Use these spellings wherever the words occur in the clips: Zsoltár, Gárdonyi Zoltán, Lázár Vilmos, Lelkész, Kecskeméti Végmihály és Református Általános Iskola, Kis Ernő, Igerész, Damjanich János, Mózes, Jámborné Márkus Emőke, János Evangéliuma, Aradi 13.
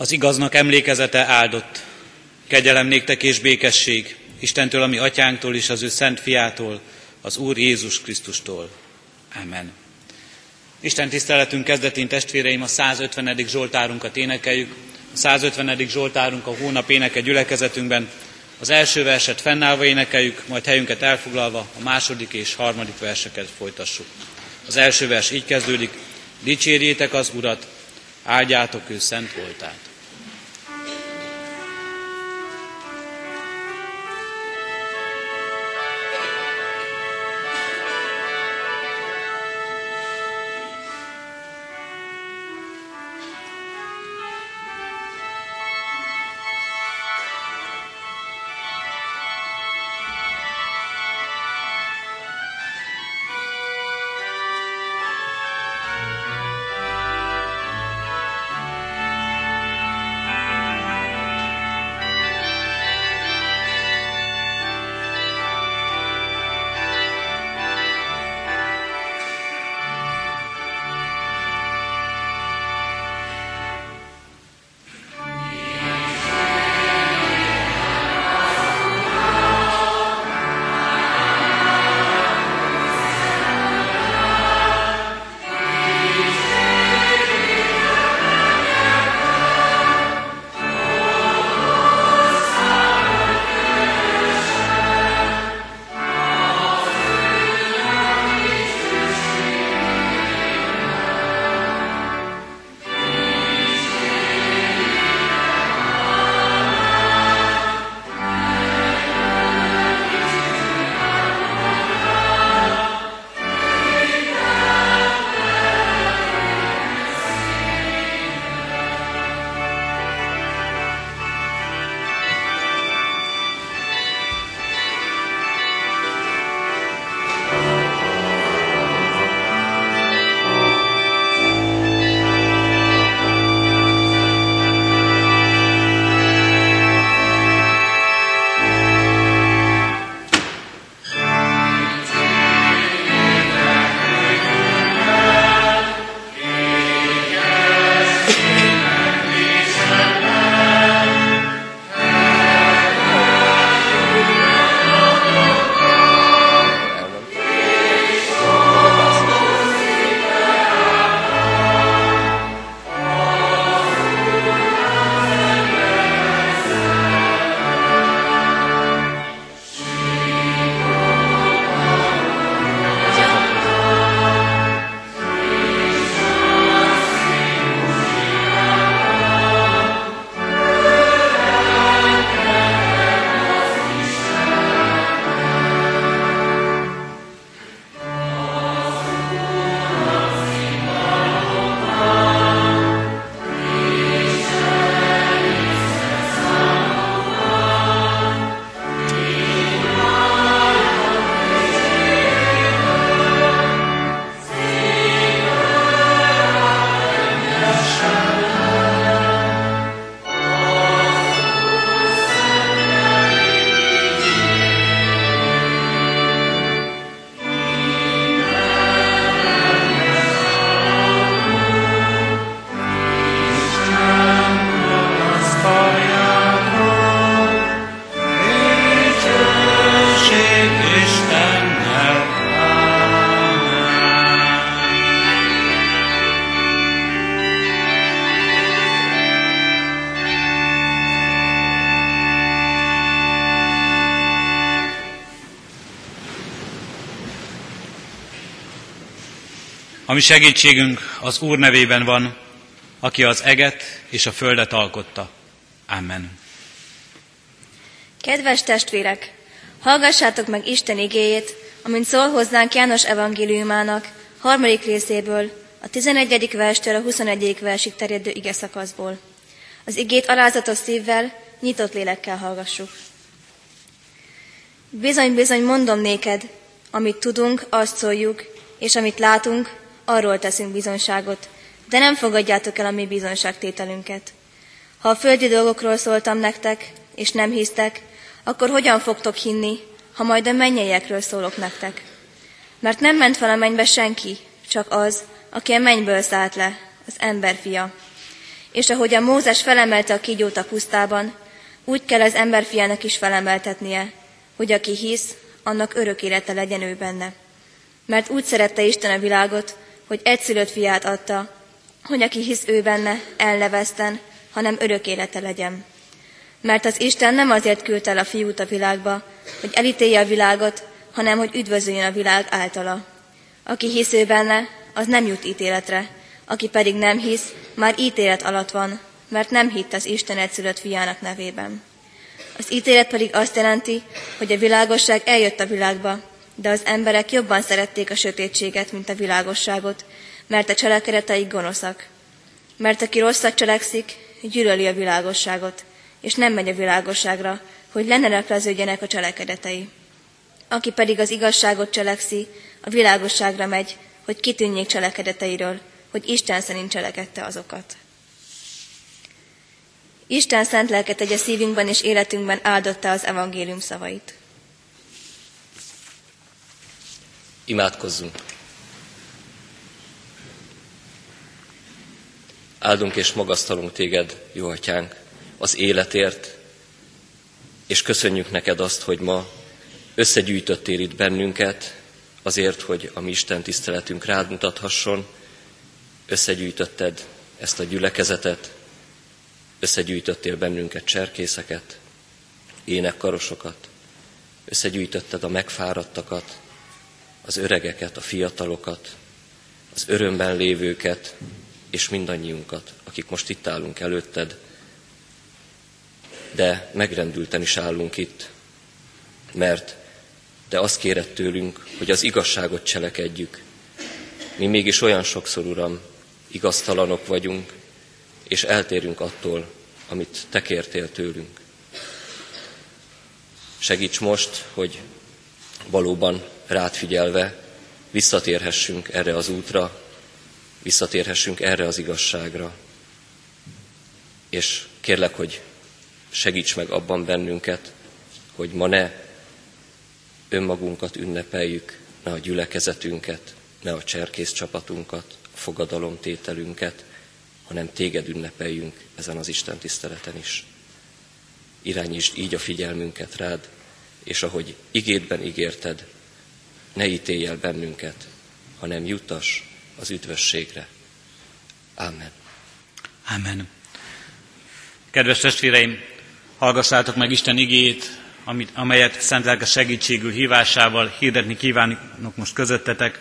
Az igaznak emlékezete áldott. Kegyelem néktek és békesség Istentől, a mi atyánktól és az ő szent fiától, az Úr Jézus Krisztustól. Amen. Isten tiszteletünk kezdetén, testvéreim, a 150. Zsoltárunkat énekeljük. A 150. Zsoltárunk a hónap éneke gyülekezetünkben. Az első verset fennállva énekeljük, majd helyünket elfoglalva a második és harmadik verseket folytassuk. Az első vers így kezdődik: Dicsérjétek az Urat, áldjátok ő szent voltát. A mi segítségünk az Úr nevében van, aki az eget és a földet alkotta. Amen. Kedves testvérek, hallgassátok meg Isten igéjét, amint szól hozzánk János Evangéliumának 3. részéből, a 11. verstől a 21. versig terjedő igeszakaszból. Az igét alázatos szívvel, nyitott lélekkel hallgassuk. Bizony-bizony mondom néked, amit tudunk, azt szóljuk, és amit látunk, arról teszünk bizonyságot, de nem fogadjátok el a mi bizonyságtételünket. Ha a földi dolgokról szóltam nektek, és nem hisztek, akkor hogyan fogtok hinni, ha majd a mennyeiekről szólok nektek? Mert nem ment fel a mennybe senki, csak az, aki a mennyből szállt le, az emberfia. És ahogy a Mózes felemelte a kígyót a pusztában, úgy kell az emberfiának is felemeltetnie, hogy aki hisz, annak örök élete legyen ő benne. Mert úgy szerette Isten a világot, hogy egyszülött fiát adta, hogy aki hisz ő benne, el ne vesszen, hanem örök élete legyen. Mert az Isten nem azért küldte el a fiút a világba, hogy elítélje a világot, hanem hogy üdvözöljön a világ általa. Aki hisz ő benne, az nem jut ítéletre, aki pedig nem hisz, már ítélet alatt van, mert nem hitt az Isten egyszülött fiának nevében. Az ítélet pedig azt jelenti, hogy a világosság eljött a világba, de az emberek jobban szerették a sötétséget, mint a világosságot, mert a cselekedeteik gonoszak. Mert aki rosszat cselekszik, gyűlöli a világosságot, és nem megy a világosságra, hogy le ne lepleződjenek a cselekedetei. Aki pedig az igazságot cselekszi, a világosságra megy, hogy kitűnjék cselekedeteiről, hogy Isten szerint cselekedte azokat. Isten szent lelke tegye szívünkben és életünkben áldotta az evangélium szavait. Imádkozzunk! Áldunk és magasztalunk téged, jó atyánk, az életért, és köszönjük neked azt, hogy ma összegyűjtöttél itt bennünket, azért, hogy a mi Isten tiszteletünk rád mutathasson, összegyűjtötted ezt a gyülekezetet, összegyűjtöttél bennünket cserkészeket, énekkarosokat, összegyűjtötted a megfáradtakat, az öregeket, a fiatalokat, az örömben lévőket, és mindannyiunkat, akik most itt állunk előtted, de megrendülten is állunk itt, mert te azt kéred tőlünk, hogy az igazságot cselekedjük. Mi mégis olyan sokszor, Uram, igaztalanok vagyunk, és eltérünk attól, amit te kértél tőlünk. Segíts most, hogy valóban rád figyelve visszatérhessünk erre az útra, visszatérhessünk erre az igazságra. És kérlek, hogy segíts meg abban bennünket, hogy ma ne önmagunkat ünnepeljük, ne a gyülekezetünket, ne a cserkész csapatunkat, a fogadalomtételünket, hanem téged ünnepeljünk ezen az Isten tiszteleten is. Irányítsd így a figyelmünket rád, és ahogy igédben ígérted, ne ítélj el bennünket, hanem juttass az üdvösségre. Amen. Amen. Kedves testvéreim, hallgassátok meg Isten igéjét, amelyet szent lelke segítségül hívásával hirdetni kívánok most közöttetek,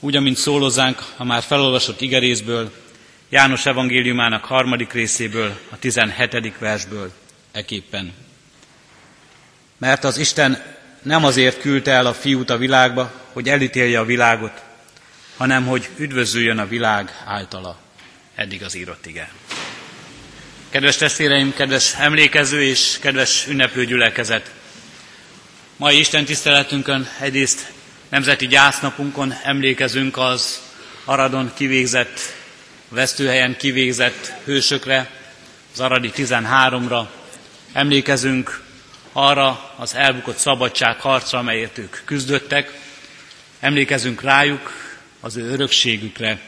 úgy, amint szól hozzánk a már felolvasott igerészből, János evangéliumának 3. részéből, a 17. versből, eképpen. Mert az Isten nem azért küldte el a fiút a világba, hogy elítélje a világot, hanem hogy üdvözüljön a világ általa. Eddig az írott ige. Kedves testvéreim, kedves emlékező és kedves ünneplő gyülekezet! Mai Isten tiszteletünkön, egyrészt nemzeti gyásznapunkon emlékezünk az Aradon kivégzett, vesztőhelyen kivégzett hősökre, az Aradi 13-ra. Emlékezünk arra az elbukott szabadságharcra, amelyért ők küzdöttek. Emlékezünk rájuk, az ő örökségükre.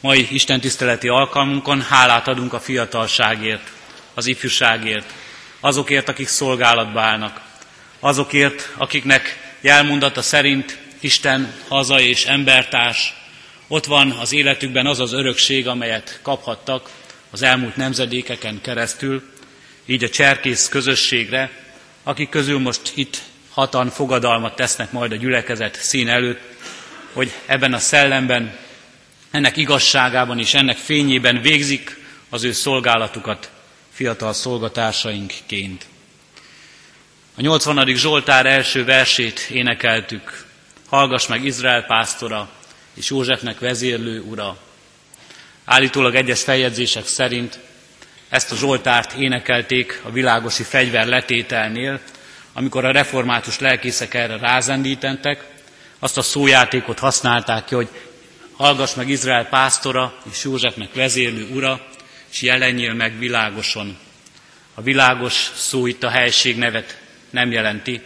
Mai Isten tiszteleti alkalmunkon hálát adunk a fiatalságért, az ifjúságért, azokért, akik szolgálatba állnak, azokért, akiknek jelmondata szerint Isten, haza és embertárs. Ott van az életükben az az örökség, amelyet kaphattak az elmúlt nemzedékeken keresztül, így a cserkész közösségre, akik közül most itt hatan fogadalmat tesznek majd a gyülekezet szín előtt, hogy ebben a szellemben, ennek igazságában és ennek fényében végzik az ő szolgálatukat fiatal szolgatársainként. A 80. Zsoltár első versét énekeltük. Hallgass meg Izrael pásztora és Józsefnek vezérlő ura. Állítólag egyes feljegyzések szerint ezt a Zsoltárt énekelték a világosi fegyver letételnél, amikor a református lelkészek erre rázendítettek, azt a szójátékot használták ki, hogy hallgass meg Izrael pásztora és Józsefnek vezérlő ura, és jelenjél meg világoson. A világos szó itt a helység nevet nem jelenti,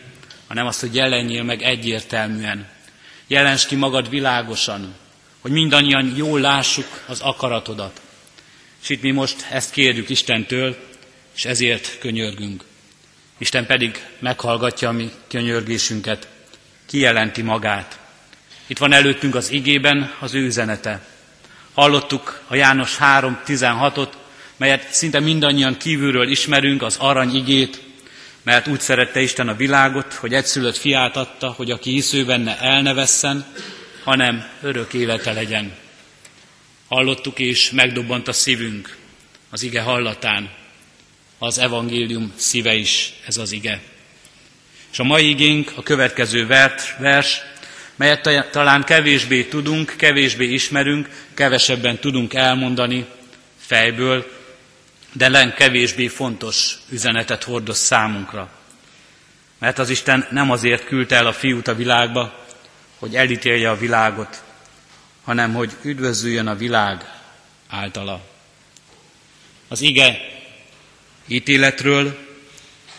hanem azt, hogy jelenjél meg egyértelműen. Jelens ki magad világosan, hogy mindannyian jól lássuk az akaratodat. És itt mi most ezt kérjük Istentől, és ezért könyörgünk. Isten pedig meghallgatja a mi könyörgésünket, kijelenti magát. Itt van előttünk az igében az ő üzenete. Hallottuk a János 3.16-ot, melyet szinte mindannyian kívülről ismerünk, az arany igét, mert úgy szerette Isten a világot, hogy egyszülött fiát adta, hogy aki hisz benne el ne vesszen, hanem örök élete legyen. Hallottuk és megdobbant a szívünk az ige hallatán, az evangélium szíve is ez az ige. És a mai igénk a következő vers, melyet talán kevésbé tudunk, kevésbé ismerünk, kevesebben tudunk elmondani fejből, de legkevésbé fontos üzenetet hordoz számunkra. Mert az Isten nem azért küldte el a fiút a világba, hogy elítélje a világot, hanem hogy üdvözüljön a világ általa. Az ige ítéletről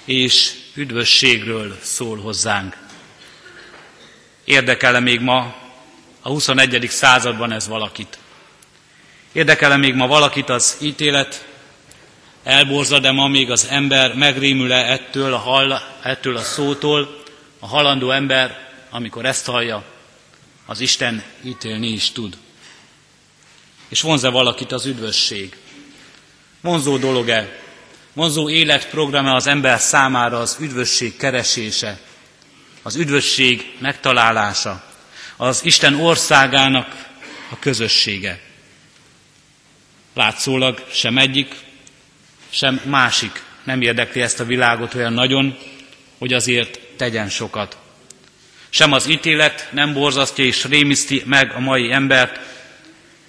és üdvösségről szól hozzánk. Érdekel-e még ma a 21. században ez valakit? Érdekel-e még ma valakit az ítélet? Elborzad-e ma még az ember, megrémül-e ettől a szótól a halandó ember, amikor ezt hallja? Az Isten ítélni is tud. És vonz-e valakit az üdvösség? Vonzó dolog-e? Vonzó életprogram-e az ember számára az üdvösség keresése, az üdvösség megtalálása, az Isten országának a közössége? Látszólag sem egyik, sem másik nem érdekli ezt a világot olyan nagyon, hogy azért tegyen sokat. Sem az ítélet nem borzasztja és rémiszti meg a mai embert,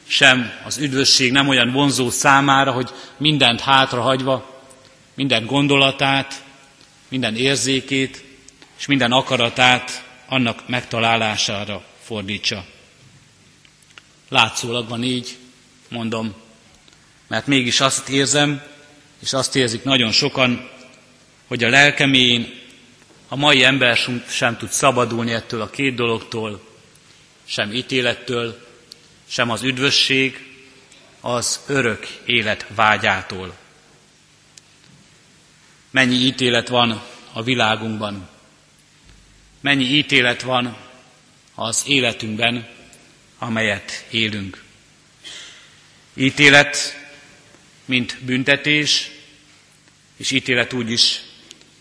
sem az üdvösség nem olyan vonzó számára, hogy mindent hátrahagyva, minden gondolatát, minden érzékét és minden akaratát annak megtalálására fordítsa. Látszólag van így, mondom, mert mégis azt érzem, és azt érzik nagyon sokan, hogy a lelke mélyén a mai ember sem tud szabadulni ettől a két dologtól, sem ítélettől, sem az üdvösség, az örök élet vágyától. Mennyi ítélet van a világunkban? Mennyi ítélet van az életünkben, amelyet élünk? Ítélet, mint büntetés, és ítélet úgyis,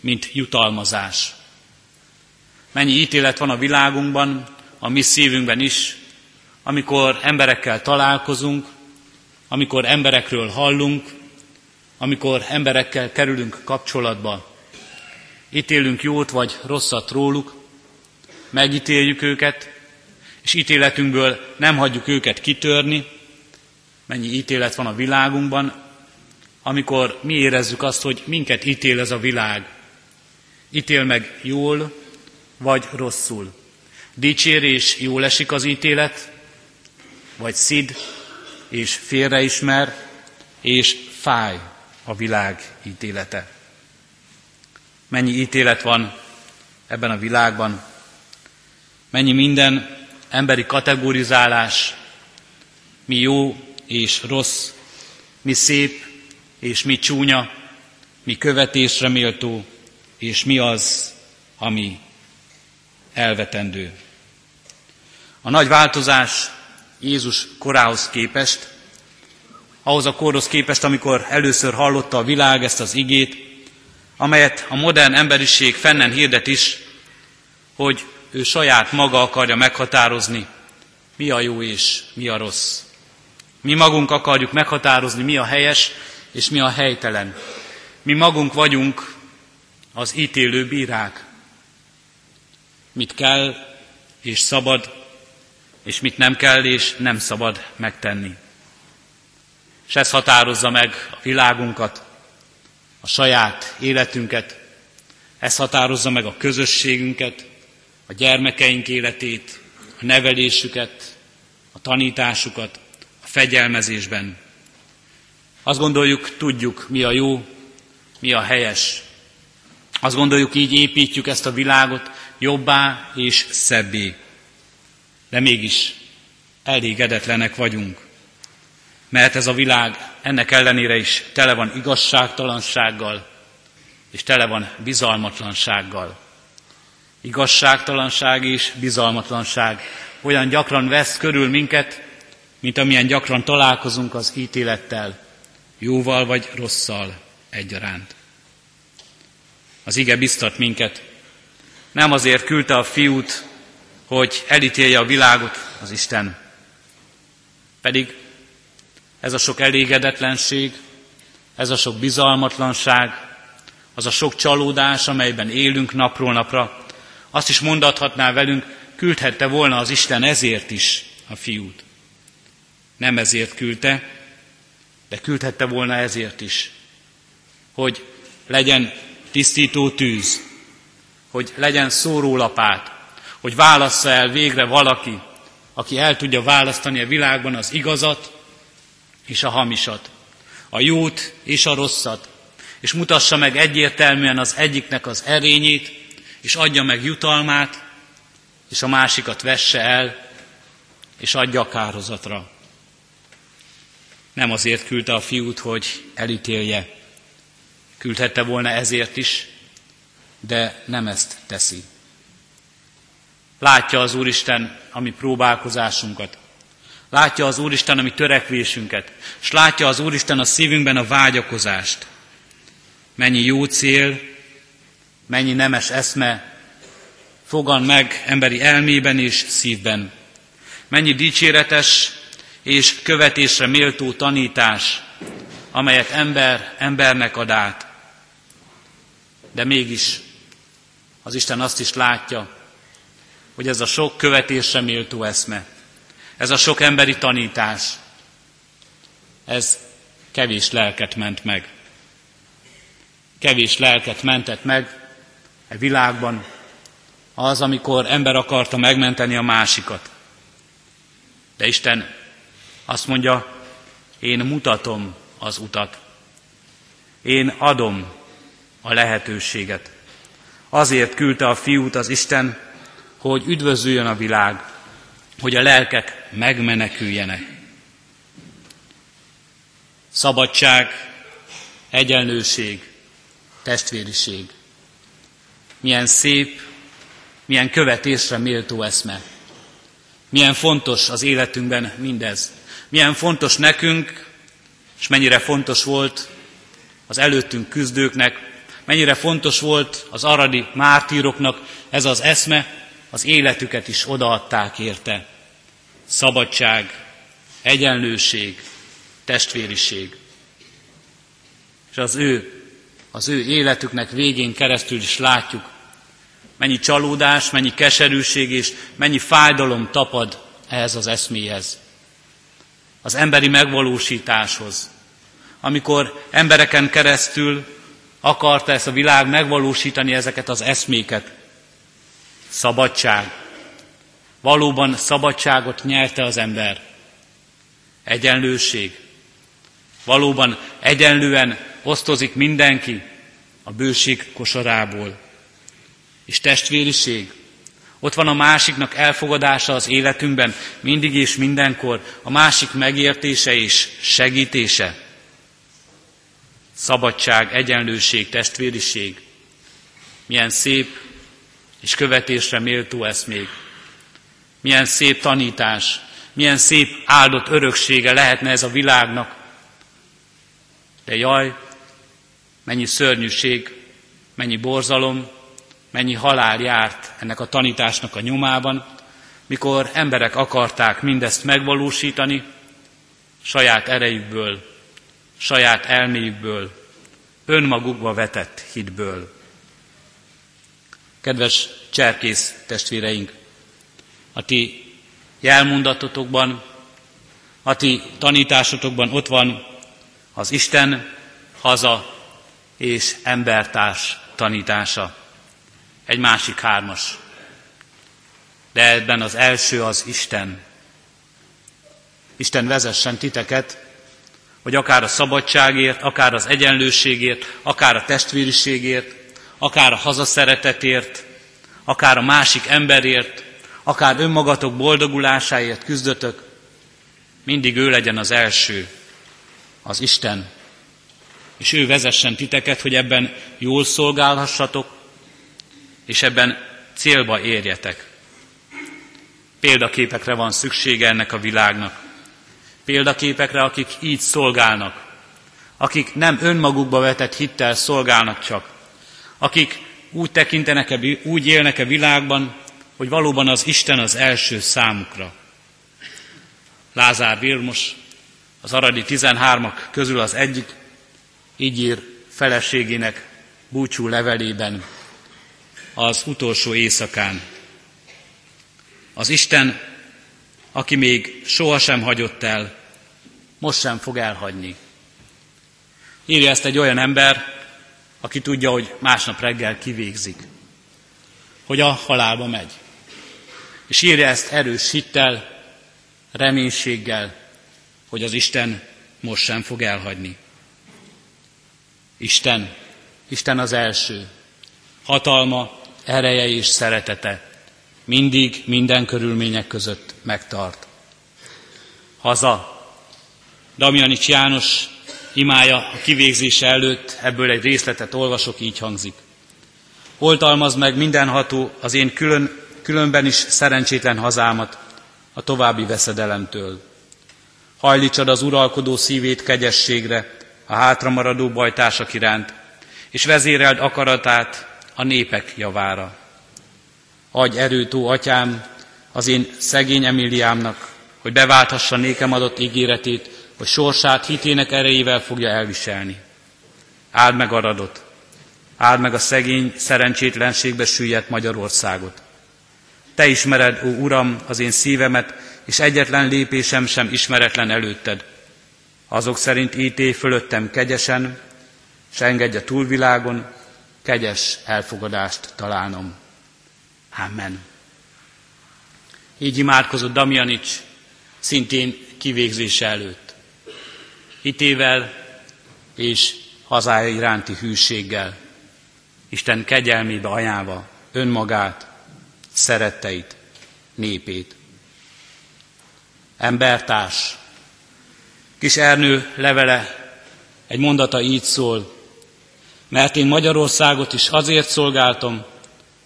mint jutalmazás. Mennyi ítélet van a világunkban, a mi szívünkben is, amikor emberekkel találkozunk, amikor emberekről hallunk, amikor emberekkel kerülünk kapcsolatba. Ítélünk jót vagy rosszat róluk, megítéljük őket, és ítéletünkből nem hagyjuk őket kitörni. Mennyi ítélet van a világunkban, amikor mi érezzük azt, hogy minket ítél ez a világ. Ítél meg jól vagy rosszul. Dicsér és jól esik az ítélet, vagy szid és félreismer, és fáj a világ ítélete. Mennyi ítélet van ebben a világban? Mennyi minden emberi kategorizálás, mi jó és rossz, mi szép és mi csúnya, mi követésre méltó, és mi az, ami elvetendő. A nagy változás Jézus korához képest, ahhoz a korhoz képest, amikor először hallotta a világ ezt az igét, amelyet a modern emberiség fennen hirdet is, hogy ő saját maga akarja meghatározni, mi a jó és mi a rossz. Mi magunk akarjuk meghatározni, mi a helyes és mi a helytelen. Mi magunk vagyunk az ítélő bírák. Mit kell és szabad, és mit nem kell és nem szabad megtenni. És ez határozza meg a világunkat, a saját életünket, ez határozza meg a közösségünket, a gyermekeink életét, a nevelésüket, a tanításukat, a fegyelmezésben. Azt gondoljuk, tudjuk, mi a jó, mi a helyes. Azt gondoljuk, így építjük ezt a világot jobbá és szebbé. De mégis elégedetlenek vagyunk. mert ez a világ ennek ellenére is tele van igazságtalansággal, és tele van bizalmatlansággal. Igazságtalanság és bizalmatlanság olyan gyakran vesz körül minket, mint amilyen gyakran találkozunk az ítélettel, jóval vagy rosszal egyaránt. Az ige biztat minket. Nem azért küldte a fiút, hogy elítélje a világot az Isten. Pedig ez a sok elégedetlenség, ez a sok bizalmatlanság, az a sok csalódás, amelyben élünk napról napra, azt is mondathatná velünk, küldhette volna az Isten ezért is a fiút. Nem ezért küldte, de küldhette volna ezért is, hogy legyen tisztító tűz, hogy legyen szórólapát, hogy válassza el végre valaki, aki el tudja választani a világban az igazat és a hamisat, a jót és a rosszat, és mutassa meg egyértelműen az egyiknek az erényét, és adja meg jutalmát, és a másikat vesse el, és adja a kárhozatra. Nem azért küldte a fiút, hogy elítélje. Küldhette volna ezért is, de nem ezt teszi. Látja az Úristen a mi próbálkozásunkat. Látja az Úristen a mi törekvésünket. És látja az Úristen a szívünkben a vágyakozást. Mennyi jó cél, mennyi nemes eszme fogan meg emberi elmében és szívben. Mennyi dicséretes és követésre méltó tanítás, amelyet ember embernek ad át. De mégis az Isten azt is látja, hogy ez a sok követésre méltó eszme, ez a sok emberi tanítás, ez kevés lelket ment meg. Kevés lelket mentett meg a világban az, amikor ember akarta megmenteni a másikat. De Isten azt mondja, én mutatom az utat. Én adom a lehetőséget. Azért küldte a fiút az Isten, hogy üdvözüljön a világ, hogy a lelkek megmeneküljenek. Szabadság, egyenlőség, testvériség. Milyen szép, milyen követésre méltó eszme. Milyen fontos az életünkben mindez. Milyen fontos nekünk, és mennyire fontos volt az előttünk küzdőknek, mennyire fontos volt az aradi mártíroknak ez az eszme, az életüket is odaadták érte. Szabadság, egyenlőség, testvériség. És az ő életüknek végén keresztül is látjuk, mennyi csalódás, mennyi keserűség és mennyi fájdalom tapad ehhez az eszméhez. Az emberi megvalósításhoz. Amikor embereken keresztül akarta ezt a világ megvalósítani ezeket az eszméket. Szabadság. Valóban szabadságot nyerte az ember. Egyenlőség. Valóban egyenlően osztozik mindenki a bőség kosarából. És testvériség. Ott van a másiknak elfogadása az életünkben, mindig és mindenkor, a másik megértése és segítése. Szabadság, egyenlőség, testvériség. Milyen szép és követésre méltó eszmék. Milyen szép tanítás, milyen szép áldott öröksége lehetne ez a világnak. De jaj, mennyi szörnyűség, mennyi borzalom, mennyi halál járt ennek a tanításnak a nyomában, mikor emberek akarták mindezt megvalósítani saját erejükből, saját elméjükből, önmagukba vetett hitből. Kedves cserkész testvéreink, a ti jelmondatotokban, a ti tanításotokban ott van az Isten, haza és embertárs tanítása. Egy másik hármas. De ebben az első az Isten. Isten vezessen titeket, hogy akár a szabadságért, akár az egyenlőségért, akár a testvériségért, akár a hazaszeretetért, akár a másik emberért, akár önmagatok boldogulásáért küzdötök, mindig ő legyen az első az Isten, és ő vezessen titeket, hogy ebben jól szolgálhassatok, és ebben célba érjetek. Példaképekre van szüksége ennek a világnak. Példaképekre, akik így szolgálnak, akik nem önmagukba vetett hittel szolgálnak csak, akik úgy tekintenek, úgy élnek a világban, hogy valóban az Isten az első számukra. Lázár Vilmos, az Aradi 13-ak közül az egyik, így ír feleségének búcsú levelében az utolsó éjszakán. Az Isten, aki még sohasem hagyott el, most sem fog elhagyni. Írja ezt egy olyan ember, aki tudja, hogy másnap reggel kivégzik, hogy a halálba megy. És írja ezt erős hittel, reménységgel, hogy az Isten most sem fog elhagyni. Isten az első. Hatalma, ereje és szeretete mindig, minden körülmények között megtart. Haza. Damjanich János imája a kivégzése előtt, ebből egy részletet olvasok, így hangzik. Oltalmazd meg mindenható az én különben is szerencsétlen hazámat a további veszedelemtől. Hajlítsad az uralkodó szívét kegyességre, a hátramaradó bajtársak iránt, és vezéreld akaratát a népek javára. Adj erőt, ó Atyám, az én szegény Emíliámnak, hogy beválthassa nékem adott ígéretét, hogy sorsát hitének erejével fogja elviselni. Áld meg Aradot, áld meg a szegény, szerencsétlenségbe süllyedt Magyarországot. Te ismered, ó Uram, az én szívemet, és egyetlen lépésem sem ismeretlen előtted. Azok szerint ítélj fölöttem kegyesen, s engedj a túlvilágon kegyes elfogadást találnom. Amen. Így imádkozott Damjanich, szintén kivégzése előtt. Hitével és hazája iránti hűséggel, Isten kegyelmébe ajánlva önmagát, szeretteit, népét. Embertárs, Kis Ernő levele egy mondata így szól, mert én Magyarországot is azért szolgáltam,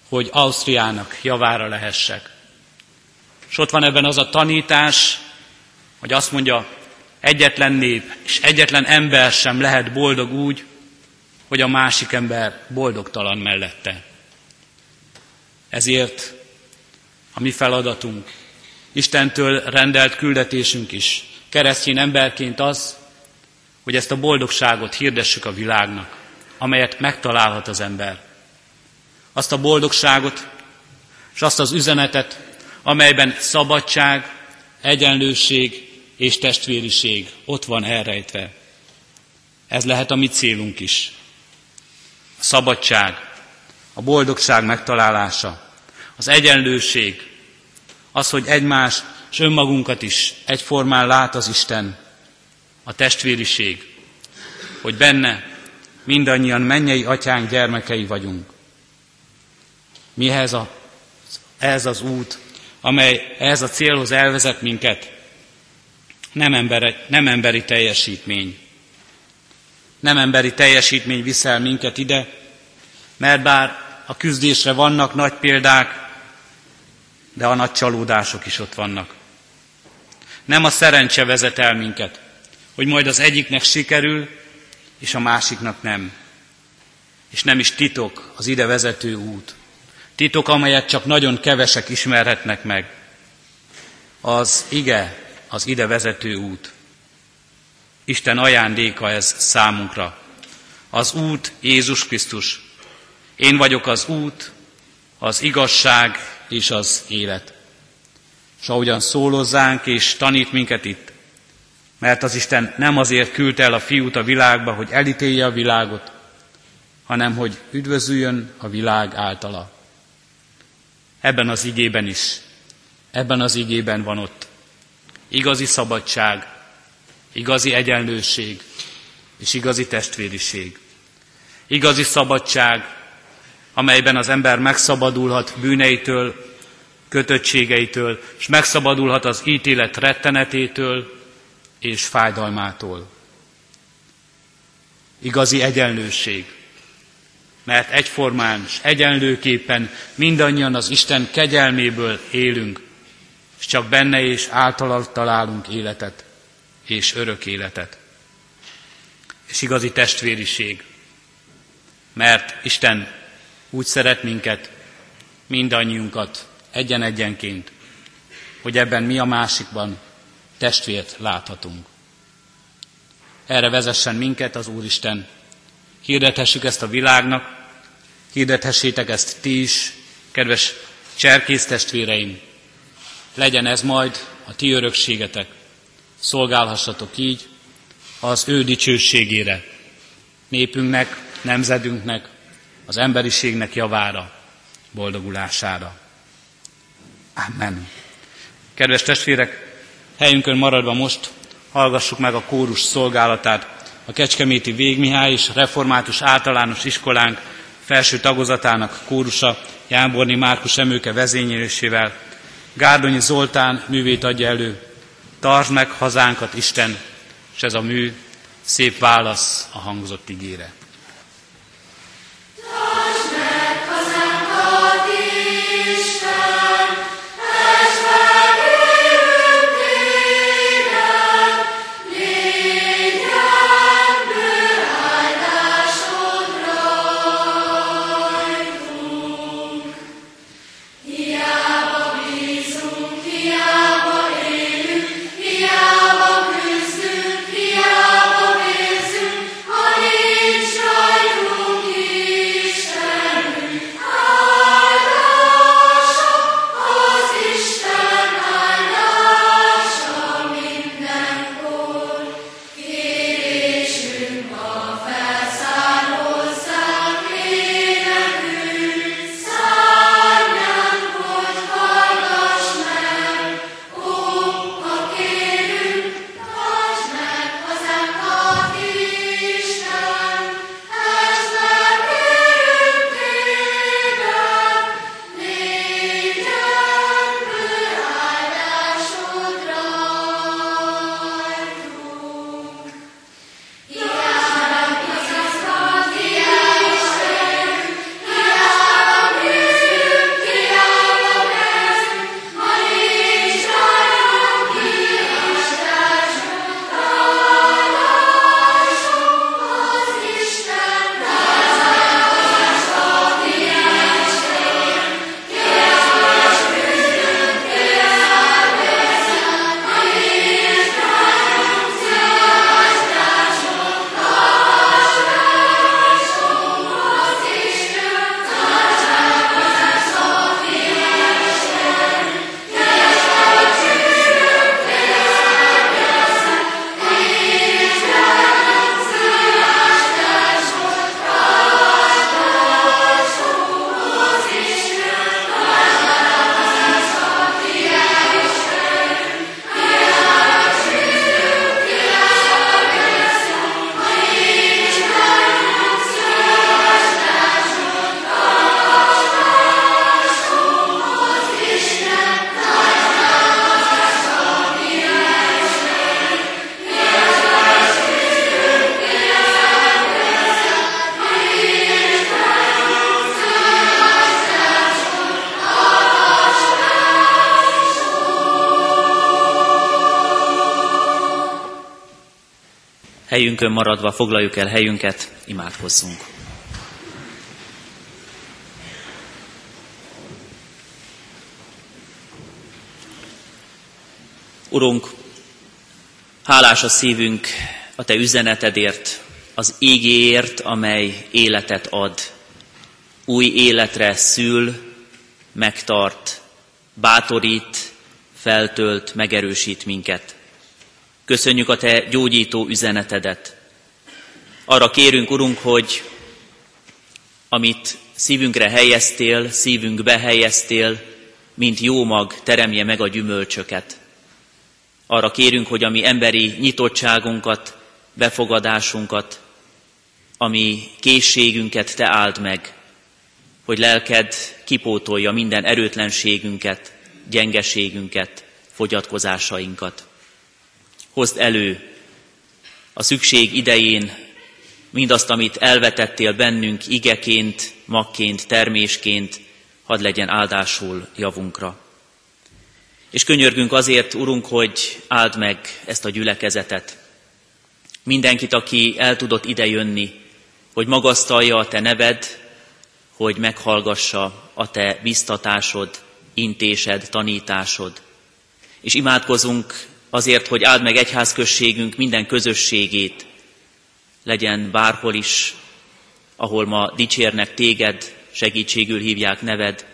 hogy Ausztriának javára lehessek. És ott van ebben az a tanítás, hogy azt mondja, egyetlen nép és egyetlen ember sem lehet boldog úgy, hogy a másik ember boldogtalan mellette. Ezért a mi feladatunk, Istentől rendelt küldetésünk is, keresztény emberként az, hogy ezt a boldogságot hirdessük a világnak, amelyet megtalálhat az ember. Azt a boldogságot, és azt az üzenetet, amelyben szabadság, egyenlőség és testvériség ott van elrejtve. Ez lehet a mi célunk is. A szabadság, a boldogság megtalálása, az egyenlőség, az, hogy egymást és önmagunkat is egyformán lát az Isten, a testvériség, hogy benne mindannyian mennyei Atyánk gyermekei vagyunk. Mi ez az út, amely ez a célhoz elvezet minket, nem emberi teljesítmény. Nem emberi teljesítmény viszel minket ide, mert bár a küzdésre vannak nagy példák, de a nagy csalódások is ott vannak. Nem a szerencse vezet el minket, hogy majd az egyiknek sikerül, és a másiknak nem. És nem is titok az ide vezető út. Titok, amelyet csak nagyon kevesek ismerhetnek meg. Az ige, az ide vezető út. Isten ajándéka ez számunkra. Az út Jézus Krisztus. Én vagyok az út, az igazság és az élet. És ahogyan szólozzánk és tanít minket itt, mert az Isten nem azért küldte el a fiút a világba, hogy elítélje a világot, hanem hogy üdvözüljön a világ általa. Ebben az igében is, ebben az igében van ott igazi szabadság, igazi egyenlőség és igazi testvériség. Igazi szabadság, amelyben az ember megszabadulhat bűneitől, kötöttségeitől, és megszabadulhat az ítélet rettenetétől és fájdalmától. igazi egyenlőség. Mert egyformán és egyenlőképpen mindannyian az Isten kegyelméből élünk, és csak benne és általa találunk életet és örök életet. És igazi testvériség, mert Isten úgy szeret minket, mindannyiunkat egyen-egyenként, hogy ebben mi a másikban testvért láthatunk. Erre vezessen minket az Úristen. Hirdethessük ezt a világnak, hirdethessétek ezt ti is, kedves cserkész testvéreim. Legyen ez majd a ti örökségetek. Szolgálhassatok így az ő dicsőségére, népünknek, nemzedünknek, az emberiségnek javára, boldogulására. Amen. Kedves testvérek, helyünkön maradva most hallgassuk meg a kórus szolgálatát a Kecskeméti Végmihály és Református Általános Iskolánk felső tagozatának kórusa Jámborné Márkus Emőke vezénylésével. Gárdonyi Zoltán művét adja elő, Tartsd meg hazánkat, Isten, és ez a mű szép válasz a hangzott igére. Helyünkön maradva foglaljuk el helyünket, imádkozzunk. Urunk, hálás a szívünk a Te üzenetedért, az ígéért, amely életet ad. Új életre szül, megtart, bátorít, feltölt, megerősít minket. Köszönjük a Te gyógyító üzenetedet. Arra kérünk, Urunk, hogy amit szívünkre helyeztél, szívünkbe helyeztél, mint jó mag teremje meg a gyümölcsöket. Arra kérünk, hogy ami emberi nyitottságunkat, befogadásunkat, ami készségünket Te áld meg, hogy lelked kipótolja minden erőtlenségünket, gyengeségünket, fogyatkozásainkat. Hozd elő a szükség idején mindazt, amit elvetettél bennünk igeként, magként, termésként, hadd legyen áldásul javunkra. És könyörgünk azért, Urunk, hogy áld meg ezt a gyülekezetet. Mindenkit, aki el tudott idejönni, hogy magasztalja a Te neved, hogy meghallgassa a Te biztatásod, intésed, tanításod. És imádkozunk azért, hogy áld meg egyházközségünk minden közösségét, legyen bárhol is, ahol ma dicsérnek Téged, segítségül hívják neved,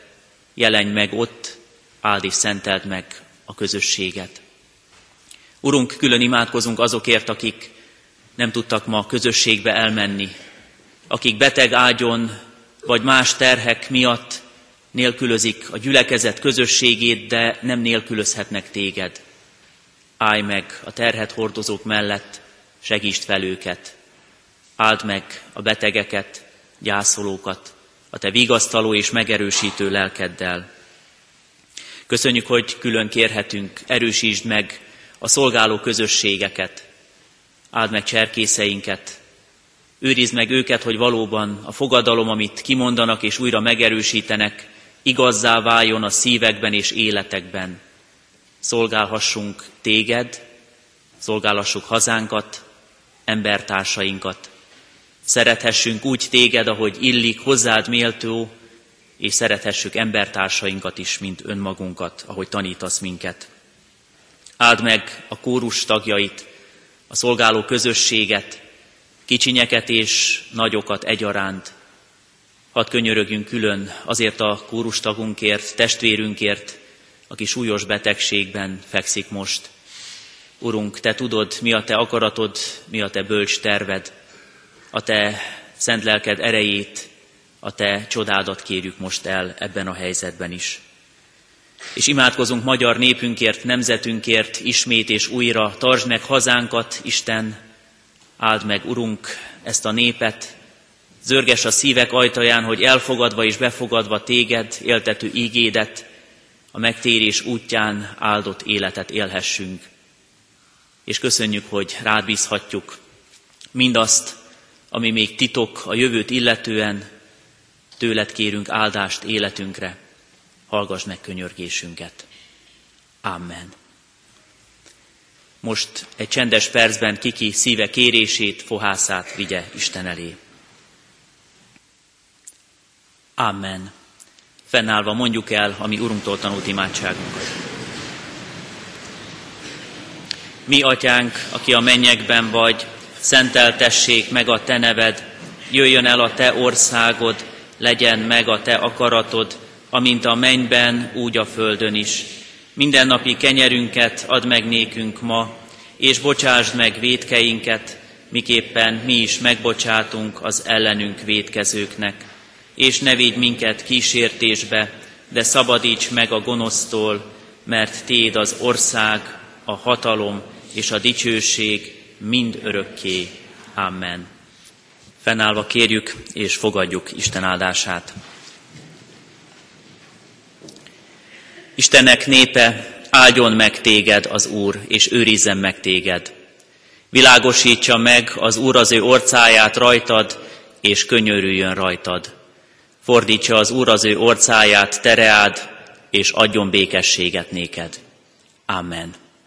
jelenj meg ott, áld és szenteld meg a közösséget. Urunk, külön imádkozunk azokért, akik nem tudtak ma közösségbe elmenni, akik beteg ágyon vagy más terhek miatt nélkülözik a gyülekezet közösségét, de nem nélkülözhetnek Téged. Állj meg a terhet hordozók mellett, segítsd fel őket. Áld meg a betegeket, gyászolókat, a Te vigasztaló és megerősítő lelkeddel. Köszönjük, hogy külön kérhetünk, erősítsd meg a szolgáló közösségeket. Áld meg cserkészeinket, őrizd meg őket, hogy valóban a fogadalom, amit kimondanak és újra megerősítenek, igazzá váljon a szívekben és életekben. Szolgálhassunk Téged, szolgálhassuk hazánkat, embertársainkat. Szerethessünk úgy Téged, ahogy illik, hozzád méltó, és szerethessük embertársainkat is, mint önmagunkat, ahogy tanítasz minket. Áld meg a kórus tagjait, a szolgáló közösséget, kicsinyeket és nagyokat egyaránt. Hadd könyörögjünk külön azért a kórustagunkért, testvérünkért, aki súlyos betegségben fekszik most. Urunk, Te tudod, mi a Te akaratod, mi a Te bölcs terved, a Te szent lelked erejét, a Te csodádat kérjük most el ebben a helyzetben is. És imádkozunk magyar népünkért, nemzetünkért, ismét és újra tartsd meg hazánkat, Isten, áld meg, Urunk, ezt a népet, zörges a szívek ajtaján, hogy elfogadva és befogadva Téged, éltető ígédet, a megtérés útján áldott életet élhessünk. És köszönjük, hogy rád bízhatjuk mindazt, ami még titok a jövőt illetően, tőled kérünk áldást életünkre. Hallgass meg könyörgésünket. Amen. Most egy csendes percben kiki szíve kérését, fohászát vigye Isten elé. Amen. Fennállva mondjuk el a mi Urunktól tanult imádságunkat. Mi Atyánk, aki a mennyekben vagy, szenteltessék meg a Te neved, jöjjön el a Te országod, legyen meg a Te akaratod, amint a mennyben, úgy a földön is. Mindennapi kenyerünket add meg nékünk ma, és bocsásd meg vétkeinket, miképpen mi is megbocsátunk az ellenünk vétkezőknek. És ne védj minket kísértésbe, de szabadíts meg a gonosztól, mert Téd az ország, a hatalom és a dicsőség mind örökké. Amen. Fennállva kérjük és fogadjuk Isten áldását. Istennek népe, áldjon meg Téged az Úr, és őrizzen meg Téged. Világosítsa meg az Úr az ő orcáját rajtad, és könyörüljön rajtad. Fordítsa az Úr az ő orcáját te reád, és adjon békességet néked. Amen.